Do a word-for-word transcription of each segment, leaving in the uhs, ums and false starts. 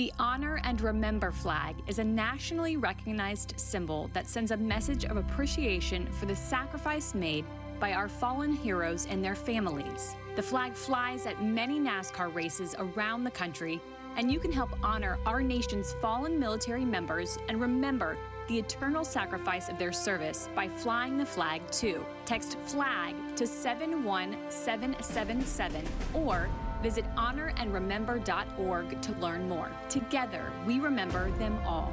The Honor and Remember flag is a nationally recognized symbol that sends a message of appreciation for the sacrifice made by our fallen heroes and their families. The flag flies at many NASCAR races around the country, and you can help honor our nation's fallen military members and remember the eternal sacrifice of their service by flying the flag too. Text FLAG to seven one seven seven seven or visit honor and remember dot org to learn more. Together, we remember them all.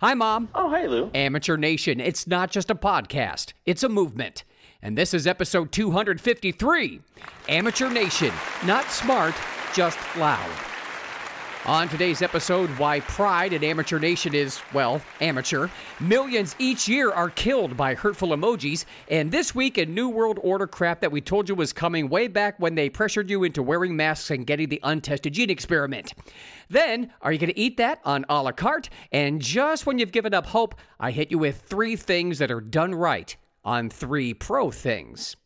Hi, Mom. Oh, hey, Lou. Amateur Nation, it's not just a podcast. It's a movement. And this is episode two fifty-three, Amateur Nation, not smart, just loud. On today's episode, why pride in Amateur Nation is, well, amateur. Millions each year are killed by hurtful emojis. And this week, a New World Order crap that we told you was coming way back when they pressured you into wearing masks and getting the untested gene experiment. Then, are you going to eat that on a la carte? And just when you've given up hope, I hit you with three things that are done right on three pro things.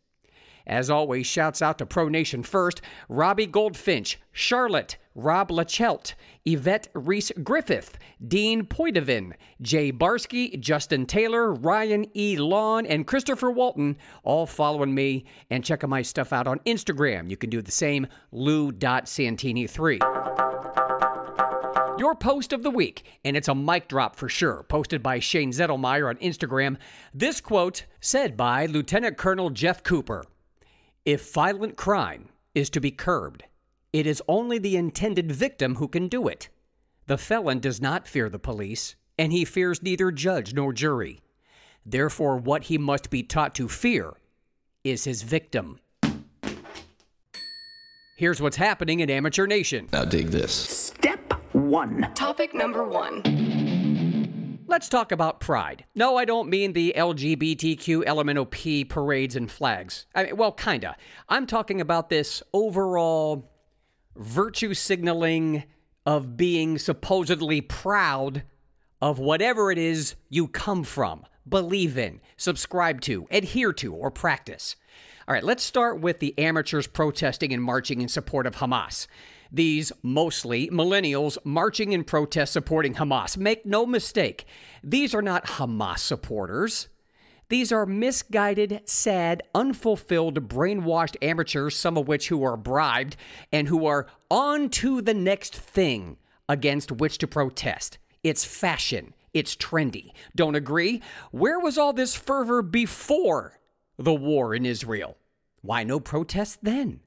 As always, shouts out to Pro Nation First, Robbie Goldfinch, Charlotte, Rob Lachelt, Yvette Reese-Griffith, Dean Poidevin, Jay Barsky, Justin Taylor, Ryan E. Lawn, and Christopher Walton, all following me and checking my stuff out on Instagram. You can do the same, Lou dot Santini three. Your post of the week, and it's a mic drop for sure, posted by Shane Zettelmeyer on Instagram. This quote said by Lieutenant Colonel Jeff Cooper: if violent crime is to be curbed, it is only the intended victim who can do it. The felon does not fear the police, and he fears neither judge nor jury. Therefore, what he must be taught to fear is his victim. Here's what's happening in Amateur Nation. Now dig this. Step one. Topic number one. Let's talk about pride. No, I don't mean the L G B T Q L M N O P parades and flags. I mean, well, kinda. I'm talking about this overall virtue signaling of being supposedly proud of whatever it is you come from, believe in, subscribe to, adhere to, or practice. All right, let's start with the amateurs protesting and marching in support of Hamas. These, mostly millennials, marching in protest supporting Hamas. Make no mistake, these are not Hamas supporters. These are misguided, sad, unfulfilled, brainwashed amateurs, some of which who are bribed and who are on to the next thing against which to protest. It's fashion. It's trendy. Don't agree? Where was all this fervor before the war in Israel? Why no protest then?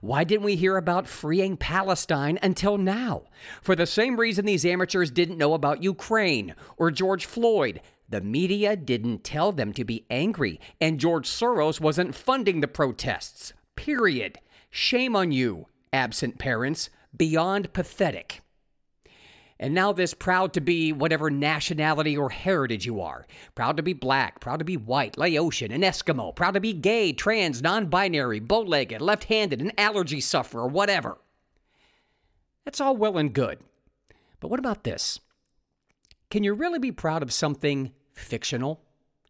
Why didn't we hear about freeing Palestine until now? For the same reason these amateurs didn't know about Ukraine or George Floyd. The media didn't tell them to be angry, and George Soros wasn't funding the protests. Period. Shame on you, absent parents. Beyond pathetic. And now this proud to be whatever nationality or heritage you are. Proud to be black, proud to be white, Laotian, an Eskimo, proud to be gay, trans, non-binary, bow-legged, left-handed, an allergy sufferer, whatever. That's all well and good. But what about this? Can you really be proud of something fictional,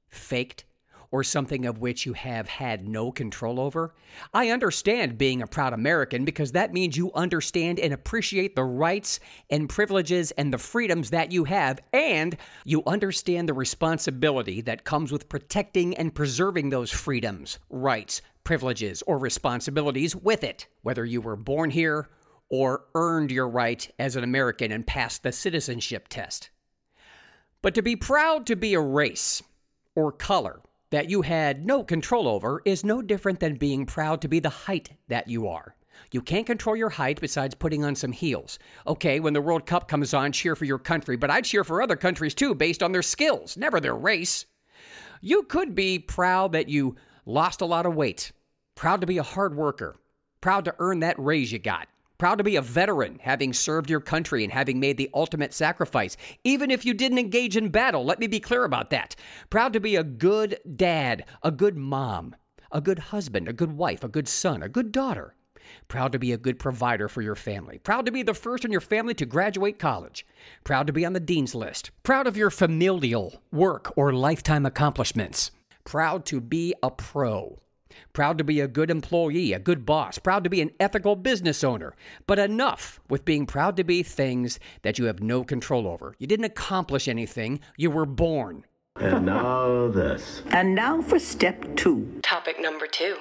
faked, or something of which you have had no control over? I understand being a proud American because that means you understand and appreciate the rights and privileges and the freedoms that you have, and you understand the responsibility that comes with protecting and preserving those freedoms, rights, privileges, or responsibilities with it, whether you were born here or earned your right as an American and passed the citizenship test. But to be proud to be a race or color that you had no control over is no different than being proud to be the height that you are. You can't control your height besides putting on some heels. Okay, when the World Cup comes on, cheer for your country, but I cheer for other countries too based on their skills, never their race. You could be proud that you lost a lot of weight, proud to be a hard worker, proud to earn that raise you got, proud to be a veteran, having served your country and having made the ultimate sacrifice, even if you didn't engage in battle. Let me be clear about that. Proud to be a good dad, a good mom, a good husband, a good wife, a good son, a good daughter. Proud to be a good provider for your family. Proud to be the first in your family to graduate college. Proud to be on the dean's list. Proud of your familial work or lifetime accomplishments. Proud to be a pro. Proud to be a good employee, a good boss, proud to be an ethical business owner. But enough with being proud to be things that you have no control over. You didn't accomplish anything. You were born. And now this. And now for step two. Topic number two.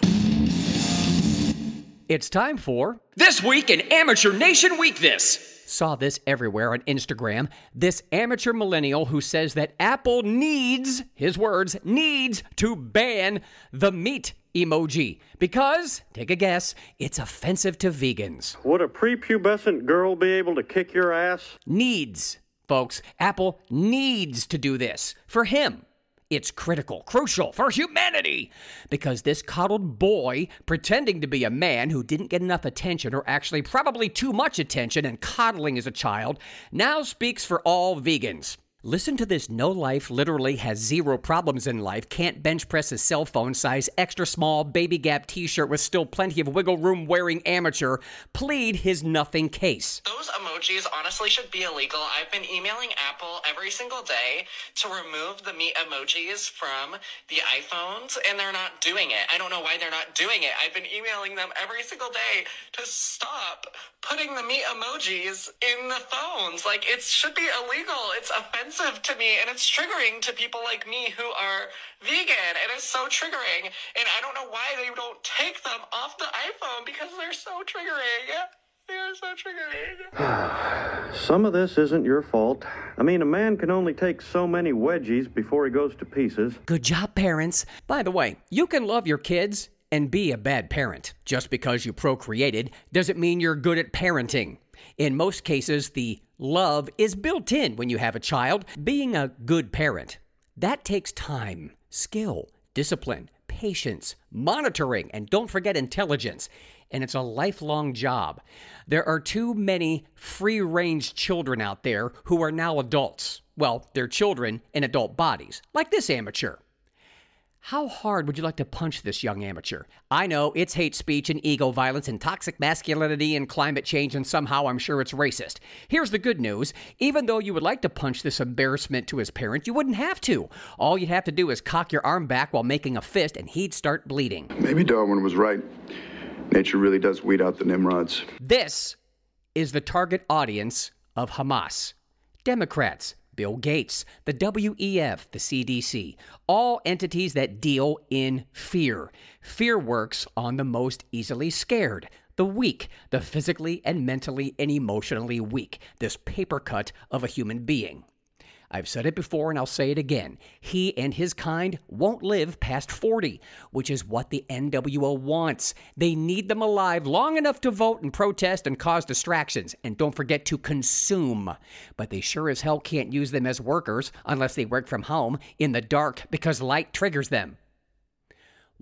It's time for This Week in Amateur Nation Week This. Saw this everywhere on Instagram. This amateur millennial who says that Apple needs, his words, needs to ban the meat emoji because, take a guess, it's offensive to vegans. Would a prepubescent girl be able to kick your ass? Needs, folks. Apple needs to do this. For him, it's critical, crucial for humanity because this coddled boy pretending to be a man who didn't get enough attention or actually probably too much attention and coddling as a child now speaks for all vegans. Listen to this no-life, literally has zero problems in life, can't bench press his cell phone size, extra small, baby gap t-shirt with still plenty of wiggle room wearing amateur, plead his nothing case. Those emojis honestly should be illegal. I've been emailing Apple every single day to remove the meat emojis from the iPhones, and they're not doing it. I don't know why they're not doing it. I've been emailing them every single day to stop putting the meat emojis in the phones. Like, it should be illegal. It's offensive to me, and it's triggering to people like me who are vegan. It is so triggering, and I don't know why they don't take them off the iPhone because they're so triggering. They're so triggering. Some of this isn't your fault. I mean, a man can only take so many wedgies before he goes to pieces. Good job, parents. By the way, you can love your kids and be a bad parent. Just because you procreated doesn't mean you're good at parenting. In most cases, the love is built in when you have a child. Being a good parent, that takes time, skill, discipline, patience, monitoring, and don't forget intelligence. And it's a lifelong job. There are too many free-range children out there who are now adults. Well, they're children in adult bodies, like this amateur. How hard would you like to punch this young amateur? I know, it's hate speech and ego violence and toxic masculinity and climate change, and somehow I'm sure it's racist. Here's the good news. Even though you would like to punch this embarrassment to his parent, you wouldn't have to. All you'd have to do is cock your arm back while making a fist, and he'd start bleeding. Maybe Darwin was right. Nature really does weed out the Nimrods. This is the target audience of Hamas. Democrats, Bill Gates, the W E F, the C D C, all entities that deal in fear. Fear works on the most easily scared, the weak, the physically and mentally and emotionally weak, this paper cut of a human being. I've said it before and I'll say it again. He and his kind won't live past forty, which is what the N W O wants. They need them alive long enough to vote and protest and cause distractions. And don't forget to consume. But they sure as hell can't use them as workers unless they work from home in the dark because light triggers them.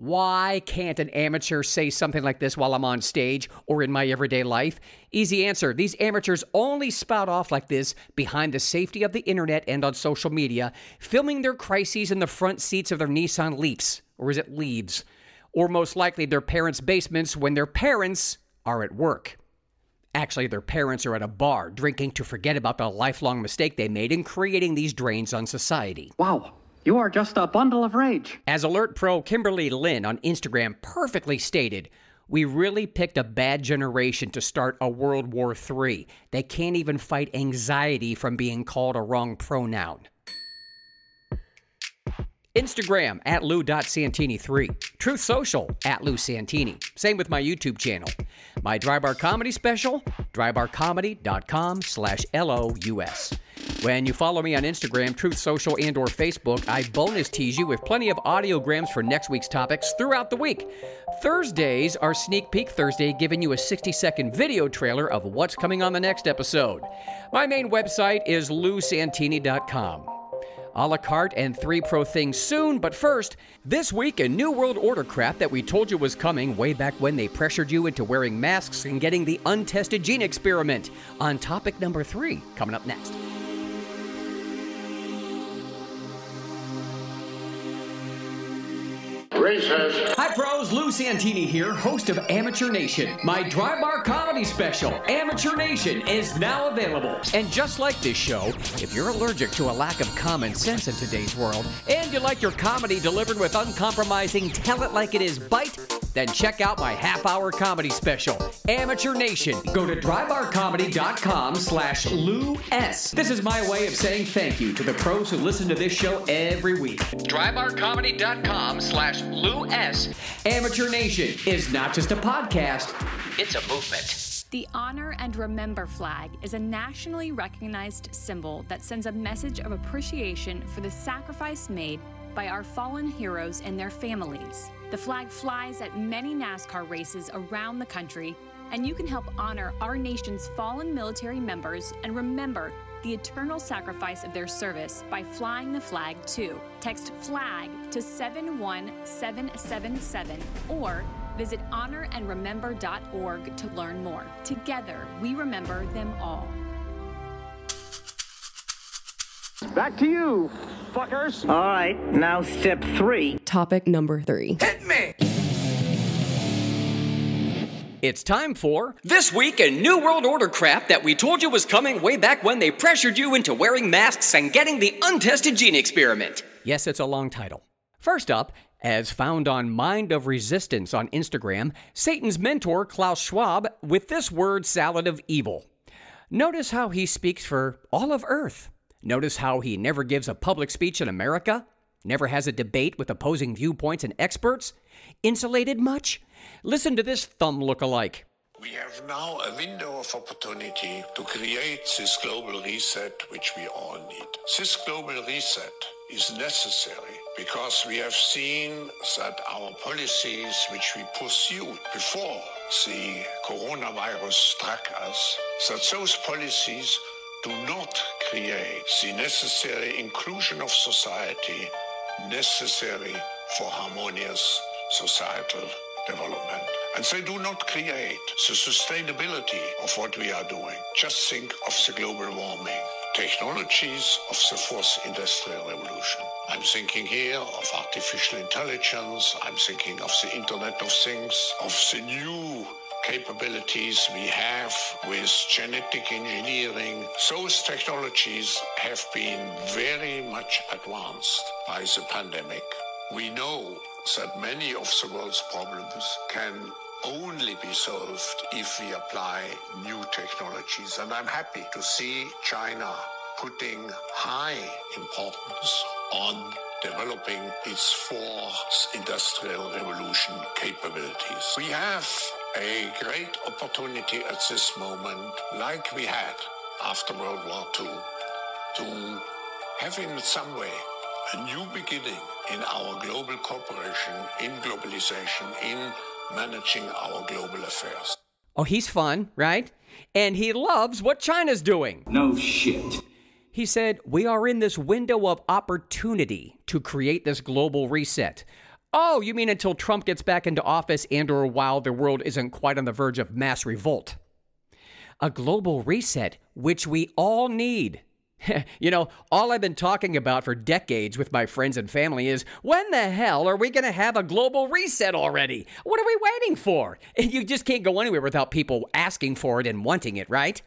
Why can't an amateur say something like this while I'm on stage or in my everyday life? Easy answer. These amateurs only spout off like this behind the safety of the internet and on social media, filming their crises in the front seats of their Nissan Leafs, or is it Leaves, or most likely their parents' basements when their parents are at work. Actually, their parents are at a bar drinking to forget about the lifelong mistake they made in creating these drains on society. Wow. You are just a bundle of rage. As Alert Pro Kimberly Lynn on Instagram perfectly stated, we really picked a bad generation to start a World War Three. They can't even fight anxiety from being called a wrong pronoun. Instagram, at Lou dot Santini three. Truth Social, at Lou Santini. Same with my YouTube channel. My Drybar Comedy special, drybarcomedy.com slash L O U S. When you follow me on Instagram, Truth Social, and or Facebook, I bonus tease you with plenty of audiograms for next week's topics throughout the week. Thursdays are Sneak Peek Thursday, giving you a sixty-second video trailer of what's coming on the next episode. My main website is Lou Santini dot com. A la carte and three pro things soon, but first, this week a New World Order crap that we told you was coming way back when they pressured you into wearing masks and getting the untested gene experiment on topic number three, coming up next. Racist. Hi pros, Lou Santini here, host of Amateur Nation. My Drybar Comedy special, Amateur Nation, is now available. And just like this show, if you're allergic to a lack of common sense in today's world, and you like your comedy delivered with uncompromising tell-it-like-it-is bite, then check out my half-hour comedy special, Amateur Nation. Go to drybarcomedy.com slash Lou S. This is my way of saying thank you to the pros who listen to this show every week. drybarcomedy.com slash Lou S. Amateur Nation is not just a podcast, it's a movement. The Honor and Remember flag is a nationally recognized symbol that sends a message of appreciation for the sacrifice made by our fallen heroes and their families. The flag flies at many NASCAR races around the country, and you can help honor our nation's fallen military members and remember the eternal sacrifice of their service by flying the flag too. Text FLAG to seven one seven seven seven or visit honor and remember dot org to learn more. Together, we remember them all. Back to you, fuckers. All right, now step three. Topic number three. Hit me! It's time for This Week in New World Order crap that we told you was coming way back when they pressured you into wearing masks and getting the untested gene experiment. Yes, it's a long title. First up, as found on Mind of Resistance on Instagram, Satan's mentor Klaus Schwab with this word salad of evil. Notice how he speaks for all of Earth. Notice how he never gives a public speech in America, never has a debate with opposing viewpoints and experts, insulated much. Listen to this thumb look-alike. We have now a window of opportunity to create this global reset, which we all need. This global reset is necessary because we have seen that our policies which we pursued before the coronavirus struck us, that those policies do not create the necessary inclusion of society necessary for harmonious societal development. And they do not create the sustainability of what we are doing. Just think of the global warming, technologies of the fourth industrial revolution. I'm thinking here of artificial intelligence. I'm thinking of the Internet of Things, of the new capabilities we have with genetic engineering. Those technologies have been very much advanced by the pandemic. We know that many of the world's problems can only be solved if we apply new technologies. And I'm happy to see China putting high importance on developing its fourth industrial revolution capabilities. We have a great opportunity at this moment, like we had after World War Two, to have in some way a new beginning in our global cooperation, in globalization, in managing our global affairs. Oh, he's fun, right? And he loves what China's doing. No shit. He said, we are in this window of opportunity to create this global reset. Oh, you mean until Trump gets back into office and or while the world isn't quite on the verge of mass revolt. A global reset, which we all need. You know, all I've been talking about for decades with my friends and family is, when the hell are we going to have a global reset already? What are we waiting for? You just can't go anywhere without people asking for it and wanting it, right?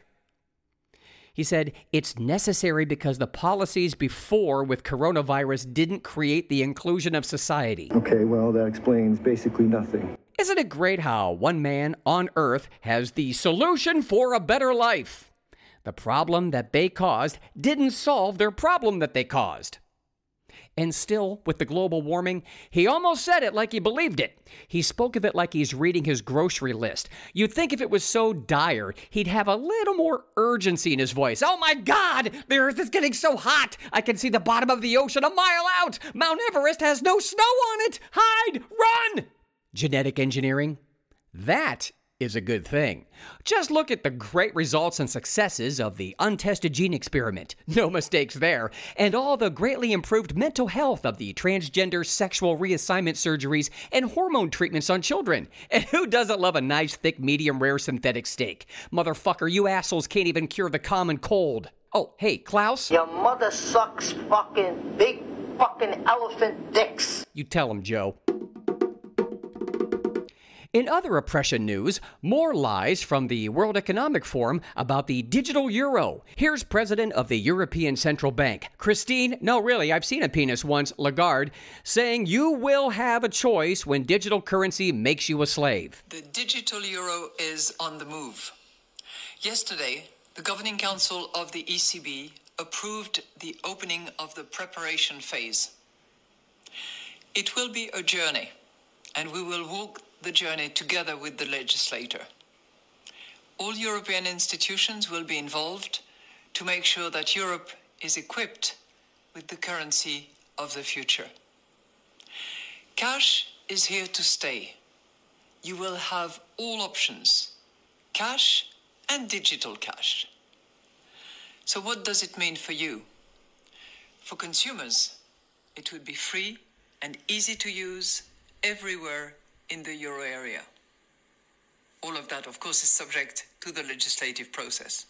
He said, it's necessary because the policies before with coronavirus didn't create the inclusion of society. Okay, well, that explains basically nothing. Isn't it great how one man on Earth has the solution for a better life? The problem that they caused didn't solve their problem that they caused. And still, with the global warming, he almost said it like he believed it. He spoke of it like he's reading his grocery list. You'd think if it was so dire, he'd have a little more urgency in his voice. Oh my God, the earth is getting so hot. I can see the bottom of the ocean a mile out. Mount Everest has no snow on it. Hide, run. Genetic engineering. That is a good thing. Just look at the great results and successes of the untested gene experiment. No mistakes there. And all the greatly improved mental health of the transgender sexual reassignment surgeries and hormone treatments on children. And who doesn't love a nice, thick, medium rare synthetic steak? Motherfucker, you assholes can't even cure the common cold. Oh, hey, Klaus? Your mother sucks fucking big fucking elephant dicks. You tell him, Joe. In other oppression news, more lies from the World Economic Forum about the digital euro. Here's President of the European Central Bank, Christine, no really, I've seen a penis once, Lagarde, saying you will have a choice when digital currency makes you a slave. The digital euro is on the move. Yesterday, the Governing Council of the E C B approved the opening of the preparation phase. It will be a journey, and we will walk the journey together with the legislator. All European institutions will be involved to make sure that Europe is equipped with the currency of the future. Cash is here to stay. You will have all options, cash and digital cash. So what does it mean for you? For consumers, it would be free and easy to use everywhere in the euro area. All of that, of course, is subject to the legislative process.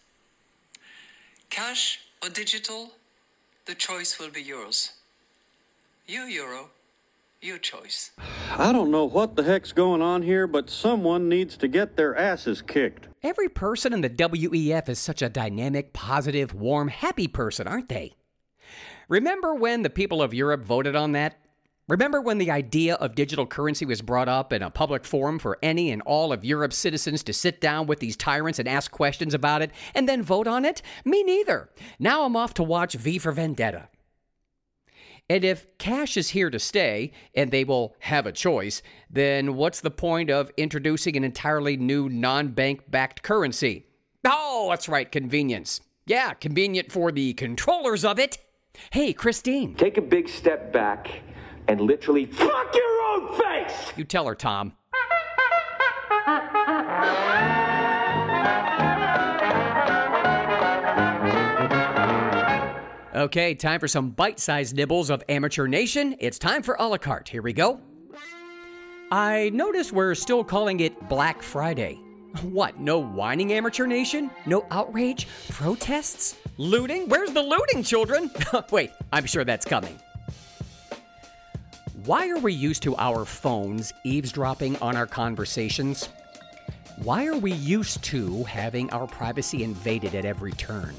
Cash or digital, the choice will be yours. Your euro, your choice. I don't know what the heck's going on here, but someone needs to get their asses kicked. Every person in the W E F is such a dynamic, positive, warm, happy person, aren't they? Remember when the people of Europe voted on that? Remember when the idea of digital currency was brought up in a public forum for any and all of Europe's citizens to sit down with these tyrants and ask questions about it and then vote on it? Me neither. Now I'm off to watch V for Vendetta. And if cash is here to stay and they will have a choice, then what's the point of introducing an entirely new non-bank backed currency? Oh, that's right, convenience. Yeah, convenient for the controllers of it. Hey, Christine. Take a big step back. And literally, fuck your own face! You tell her, Tom. Okay, time for some bite-sized nibbles of Amateur Nation. It's time for a la carte. Here we go. I notice we're still calling it Black Friday. What, no whining, Amateur Nation? No outrage? Protests? Looting? Where's the looting, children? Wait, I'm sure that's coming. Why are we used to our phones eavesdropping on our conversations? Why are we used to having our privacy invaded at every turn?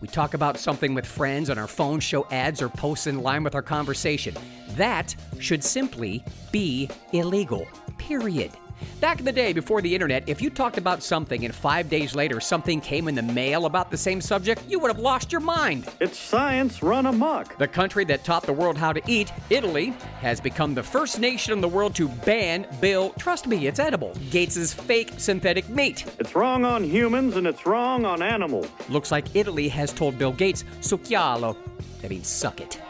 We talk about something with friends on our phones, show ads or posts in line with our conversation. That should simply be illegal, period. Back in the day, before the internet, if you talked about something and five days later something came in the mail about the same subject, you would have lost your mind. It's science run amok. The country that taught the world how to eat, Italy, has become the first nation in the world to ban, bill, trust me, it's edible, Gates' fake synthetic meat. It's wrong on humans and it's wrong on animals. Looks like Italy has told Bill Gates, succhialo, that means suck it.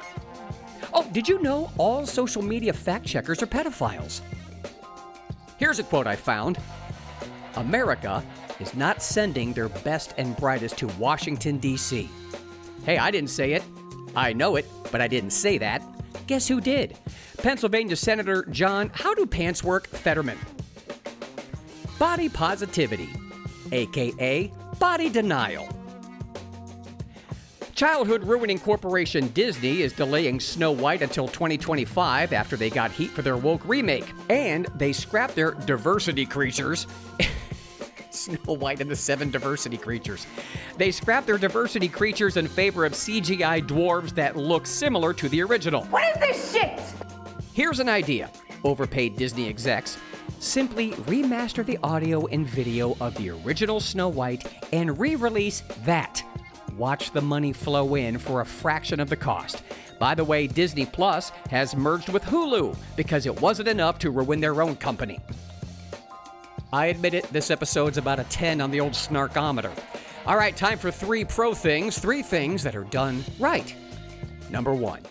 Oh, did you know all social media fact-checkers are pedophiles? Here's a quote I found. America is not sending their best and brightest to Washington, D C Hey, I didn't say it. I know it, but I didn't say that. Guess who did? Pennsylvania Senator John, how do pants work, Fetterman. Body positivity, a k a body denial. Childhood-ruining corporation Disney is delaying Snow White until twenty twenty-five after they got heat for their woke remake. And they scrapped their diversity creatures. Snow White and the Seven Diversity Creatures. They scrapped their diversity creatures in favor of C G I dwarves that look similar to the original. What is this shit? Here's an idea. Overpaid Disney execs. Simply remaster the audio and video of the original Snow White and re-release that. Watch the money flow in for a fraction of the cost. By the way, Disney Plus has merged with Hulu because it wasn't enough to ruin their own company. I admit it, this episode's about a ten on the old snarkometer. All right, time for three pro things, three things that are done right. Number one.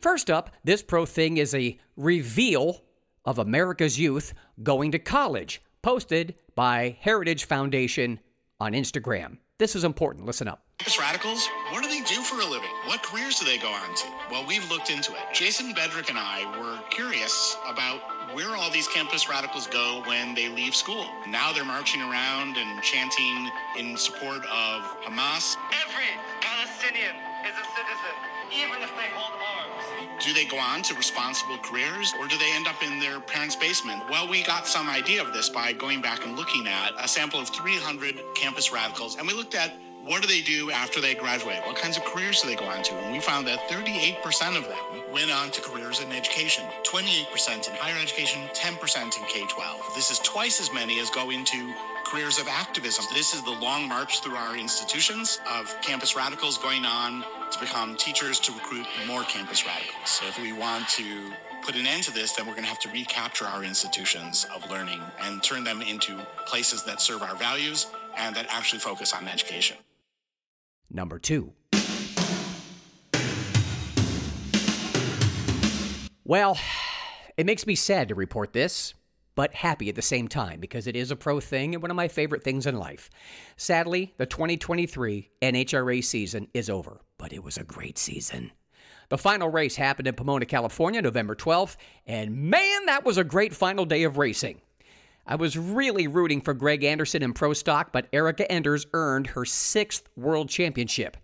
First up, this pro thing is a reveal of America's youth going to college, posted by Heritage Foundation on Instagram. This is important. Listen up. Campus radicals, what do they do for a living? What careers do they go on to? Well, we've looked into it. Jason Bedrick and I were curious about where all these campus radicals go when they leave school. Now they're marching around and chanting in support of Hamas. Every Palestinian is a citizen, even if they hold arms. Do they go on to responsible careers, or do they end up in their parents' basement? Well, we got some idea of this by going back and looking at a sample of three hundred campus radicals, and we looked at what do they do after they graduate? What kinds of careers do they go on to? And we found that thirty-eight percent of them went on to careers in education, twenty-eight percent in higher education, ten percent in K through twelve. This is twice as many as go into careers of activism. This is the long march through our institutions of campus radicals going on to become teachers to recruit more campus radicals. So if we want to put an end to this, then we're going to have to recapture our institutions of learning and turn them into places that serve our values and that actually focus on education. Number two. Well, it makes me sad to report this, but happy at the same time because it is a pro thing and one of my favorite things in life. Sadly, the twenty twenty-three N H R A season is over, but it was a great season. The final race happened in Pomona, California, November twelfth, and man, that was a great final day of racing. I was really rooting for Greg Anderson in pro stock, but Erica Enders earned her sixth world championship.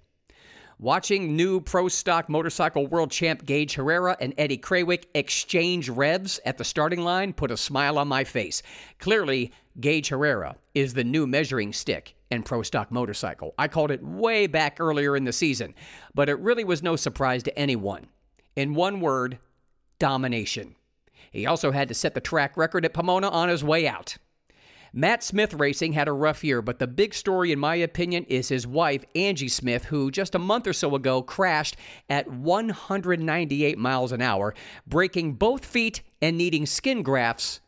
Watching new pro stock motorcycle world champ Gage Herrera and Eddie Krawick exchange revs at the starting line put a smile on my face. Clearly, Gage Herrera is the new measuring stick in pro stock motorcycle. I called it way back earlier in the season, but it really was no surprise to anyone. In one word, domination. He also had to set the track record at Pomona on his way out. Matt Smith Racing had a rough year, but the big story, in my opinion, is his wife, Angie Smith, who just a month or so ago crashed at one hundred ninety-eight miles an hour, breaking both feet and needing skin grafts,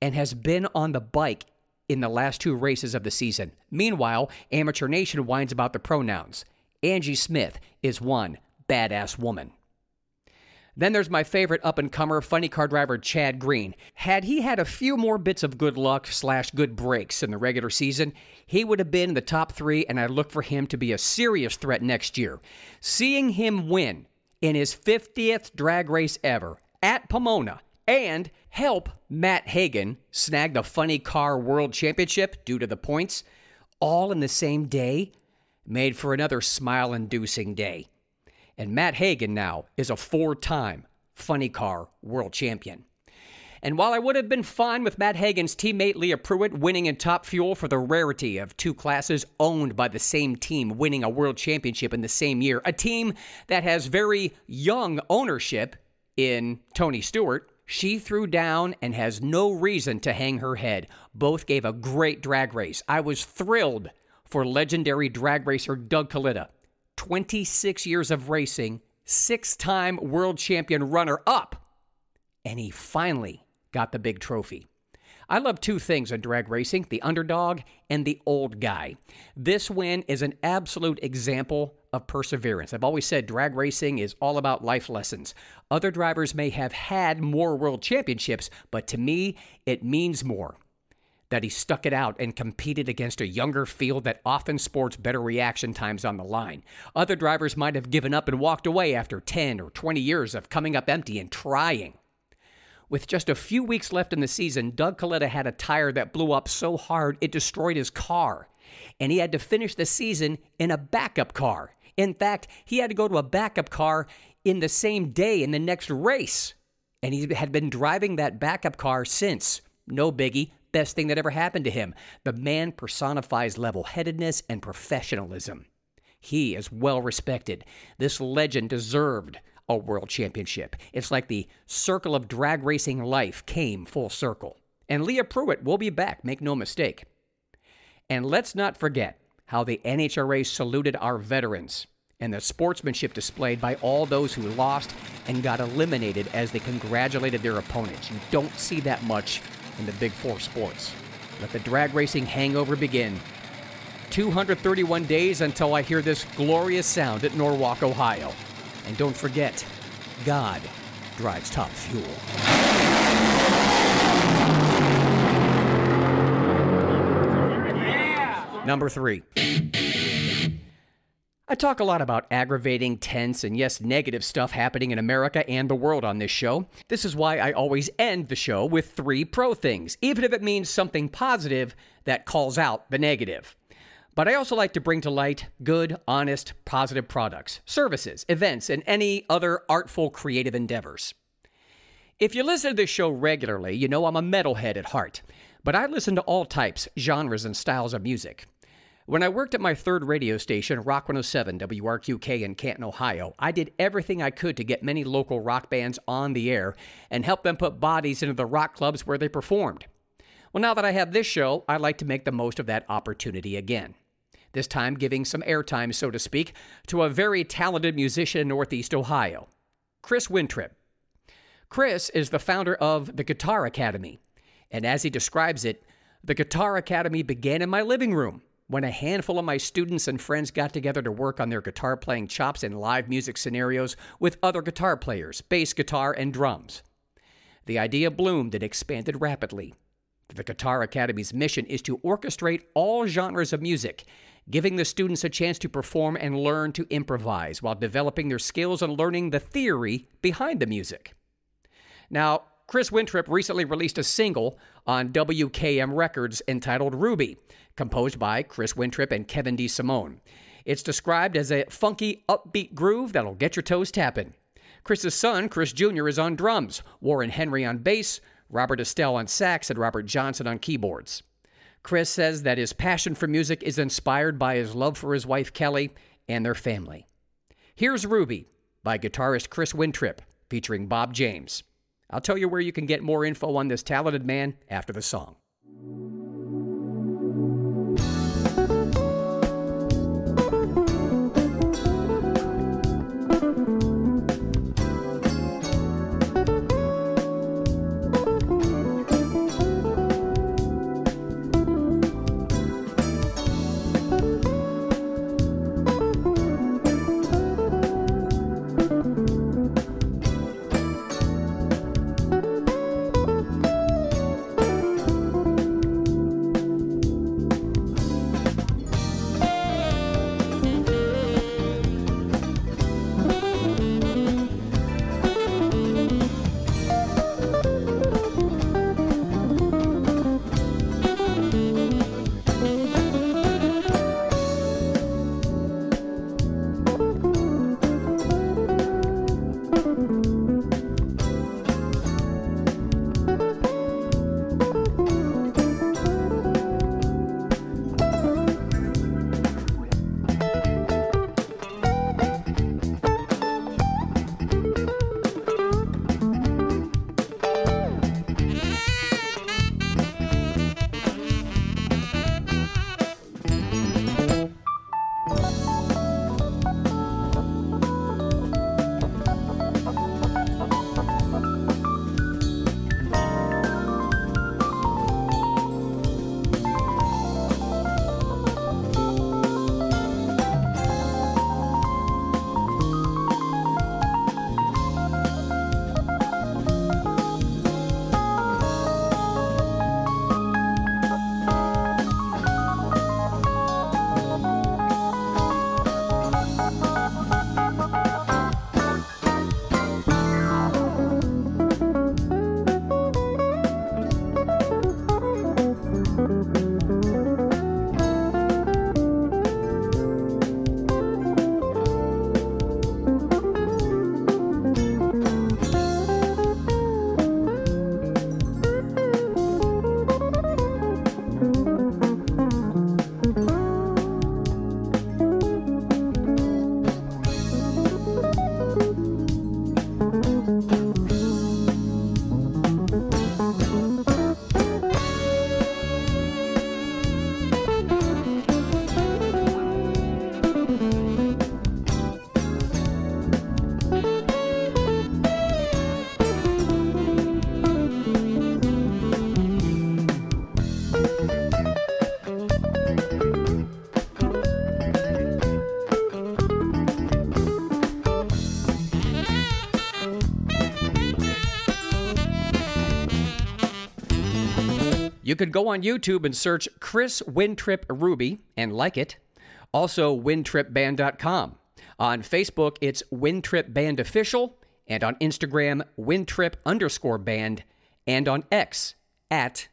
and has been on the bike in the last two races of the season. Meanwhile, Amateur Nation whines about the pronouns. Angie Smith is one badass woman. Then there's my favorite up-and-comer, funny car driver Chad Green. Had he had a few more bits of good luck slash good breaks in the regular season, he would have been in the top three, and I look for him to be a serious threat next year. Seeing him win in his fiftieth drag race ever at Pomona and help Matt Hagan snag the funny car world championship due to the points, all in the same day, made for another smile-inducing day. And Matt Hagan now is a four-time funny car world champion. And while I would have been fine with Matt Hagen's teammate Leah Pruitt winning in Top Fuel for the rarity of two classes owned by the same team winning a world championship in the same year, a team that has very young ownership in Tony Stewart, she threw down and has no reason to hang her head. Both gave a great drag race. I was thrilled for legendary drag racer Doug Kalitta. twenty-six years of racing, six-time world champion runner-up, and he finally got the big trophy. I love two things in drag racing, the underdog and the old guy. This win is an absolute example of perseverance. I've always said drag racing is all about life lessons. Other drivers may have had more world championships, but to me, it means more that he stuck it out and competed against a younger field that often sports better reaction times on the line. Other drivers might have given up and walked away after ten or twenty years of coming up empty and trying. With just a few weeks left in the season, Doug Kalitta had a tire that blew up so hard it destroyed his car, and he had to finish the season in a backup car. In fact, he had to go to a backup car in the same day in the next race, and he had been driving that backup car since. No biggie. Best thing that ever happened to him. The man personifies level-headedness and professionalism. He is well-respected. This legend deserved a world championship. It's like the circle of drag racing life came full circle. And Leah Pruitt will be back, make no mistake. And let's not forget how the N H R A saluted our veterans and the sportsmanship displayed by all those who lost and got eliminated as they congratulated their opponents. You don't see that much in the Big Four sports. Let the drag racing hangover begin. two hundred thirty-one days until I hear this glorious sound at Norwalk, Ohio. And don't forget, God drives Top Fuel. Yeah. Number three. I talk a lot about aggravating, tense, and yes, negative stuff happening in America and the world on this show. This is why I always end the show with three pro things, even if it means something positive that calls out the negative. But I also like to bring to light good, honest, positive products, services, events, and any other artful, creative endeavors. If you listen to this show regularly, you know I'm a metalhead at heart, but I listen to all types, genres, and styles of music. When I worked at my third radio station, Rock one oh seven W R Q K in Canton, Ohio, I did everything I could to get many local rock bands on the air and help them put bodies into the rock clubs where they performed. Well, now that I have this show, I like to make the most of that opportunity again. This time giving some airtime, so to speak, to a very talented musician in Northeast Ohio, Chris Wintrip. Chris is the founder of the Guitar Academy, and as he describes it, the Guitar Academy began in my living room, when a handful of my students and friends got together to work on their guitar playing chops in live music scenarios with other guitar players, bass guitar, and drums. The idea bloomed and expanded rapidly. The Guitar Academy's mission is to orchestrate all genres of music, giving the students a chance to perform and learn to improvise while developing their skills and learning the theory behind the music. Now, Chris Wintrip recently released a single on W K M Records entitled Ruby, composed by Chris Wintrip and Kevin DeSimone. It's described as a funky, upbeat groove that'll get your toes tapping. Chris's son, Chris Junior, is on drums, Warren Henry on bass, Robert Estelle on sax, and Robert Johnson on keyboards. Chris says that his passion for music is inspired by his love for his wife, Kelly, and their family. Here's Ruby by guitarist Chris Wintrip, featuring Bob James. I'll tell you where you can get more info on this talented man after the song. You could go on YouTube and search Chris Wintrip Ruby and like it. Also, Wintrip Band dot com. On Facebook, it's Wintrip Band Official, and on Instagram, Wintrip underscore band, and on X, at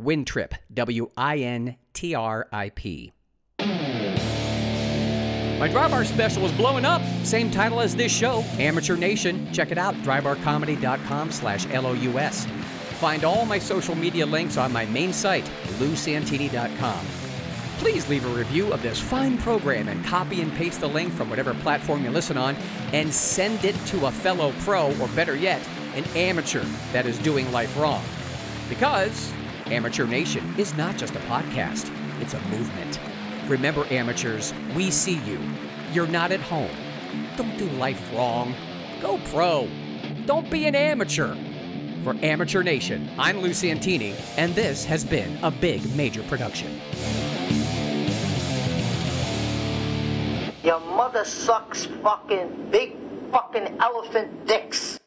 Wintrip, W I N T R I P. My Drybar special is blowing up. Same title as this show, Amateur Nation. Check it out, drybar comedy dot com slash L O U S. Find all my social media links on my main site, lou santini dot com. Please leave a review of this fine program and copy and paste the link from whatever platform you listen on and send it to a fellow pro, or better yet, an amateur that is doing life wrong. Because Amateur Nation is not just a podcast, it's a movement. Remember, amateurs, we see you. You're not at home. Don't do life wrong. Go pro. Don't be an amateur. For Amateur Nation, I'm Lou Santini, and this has been a Big Major production. Your mother sucks fucking big fucking elephant dicks.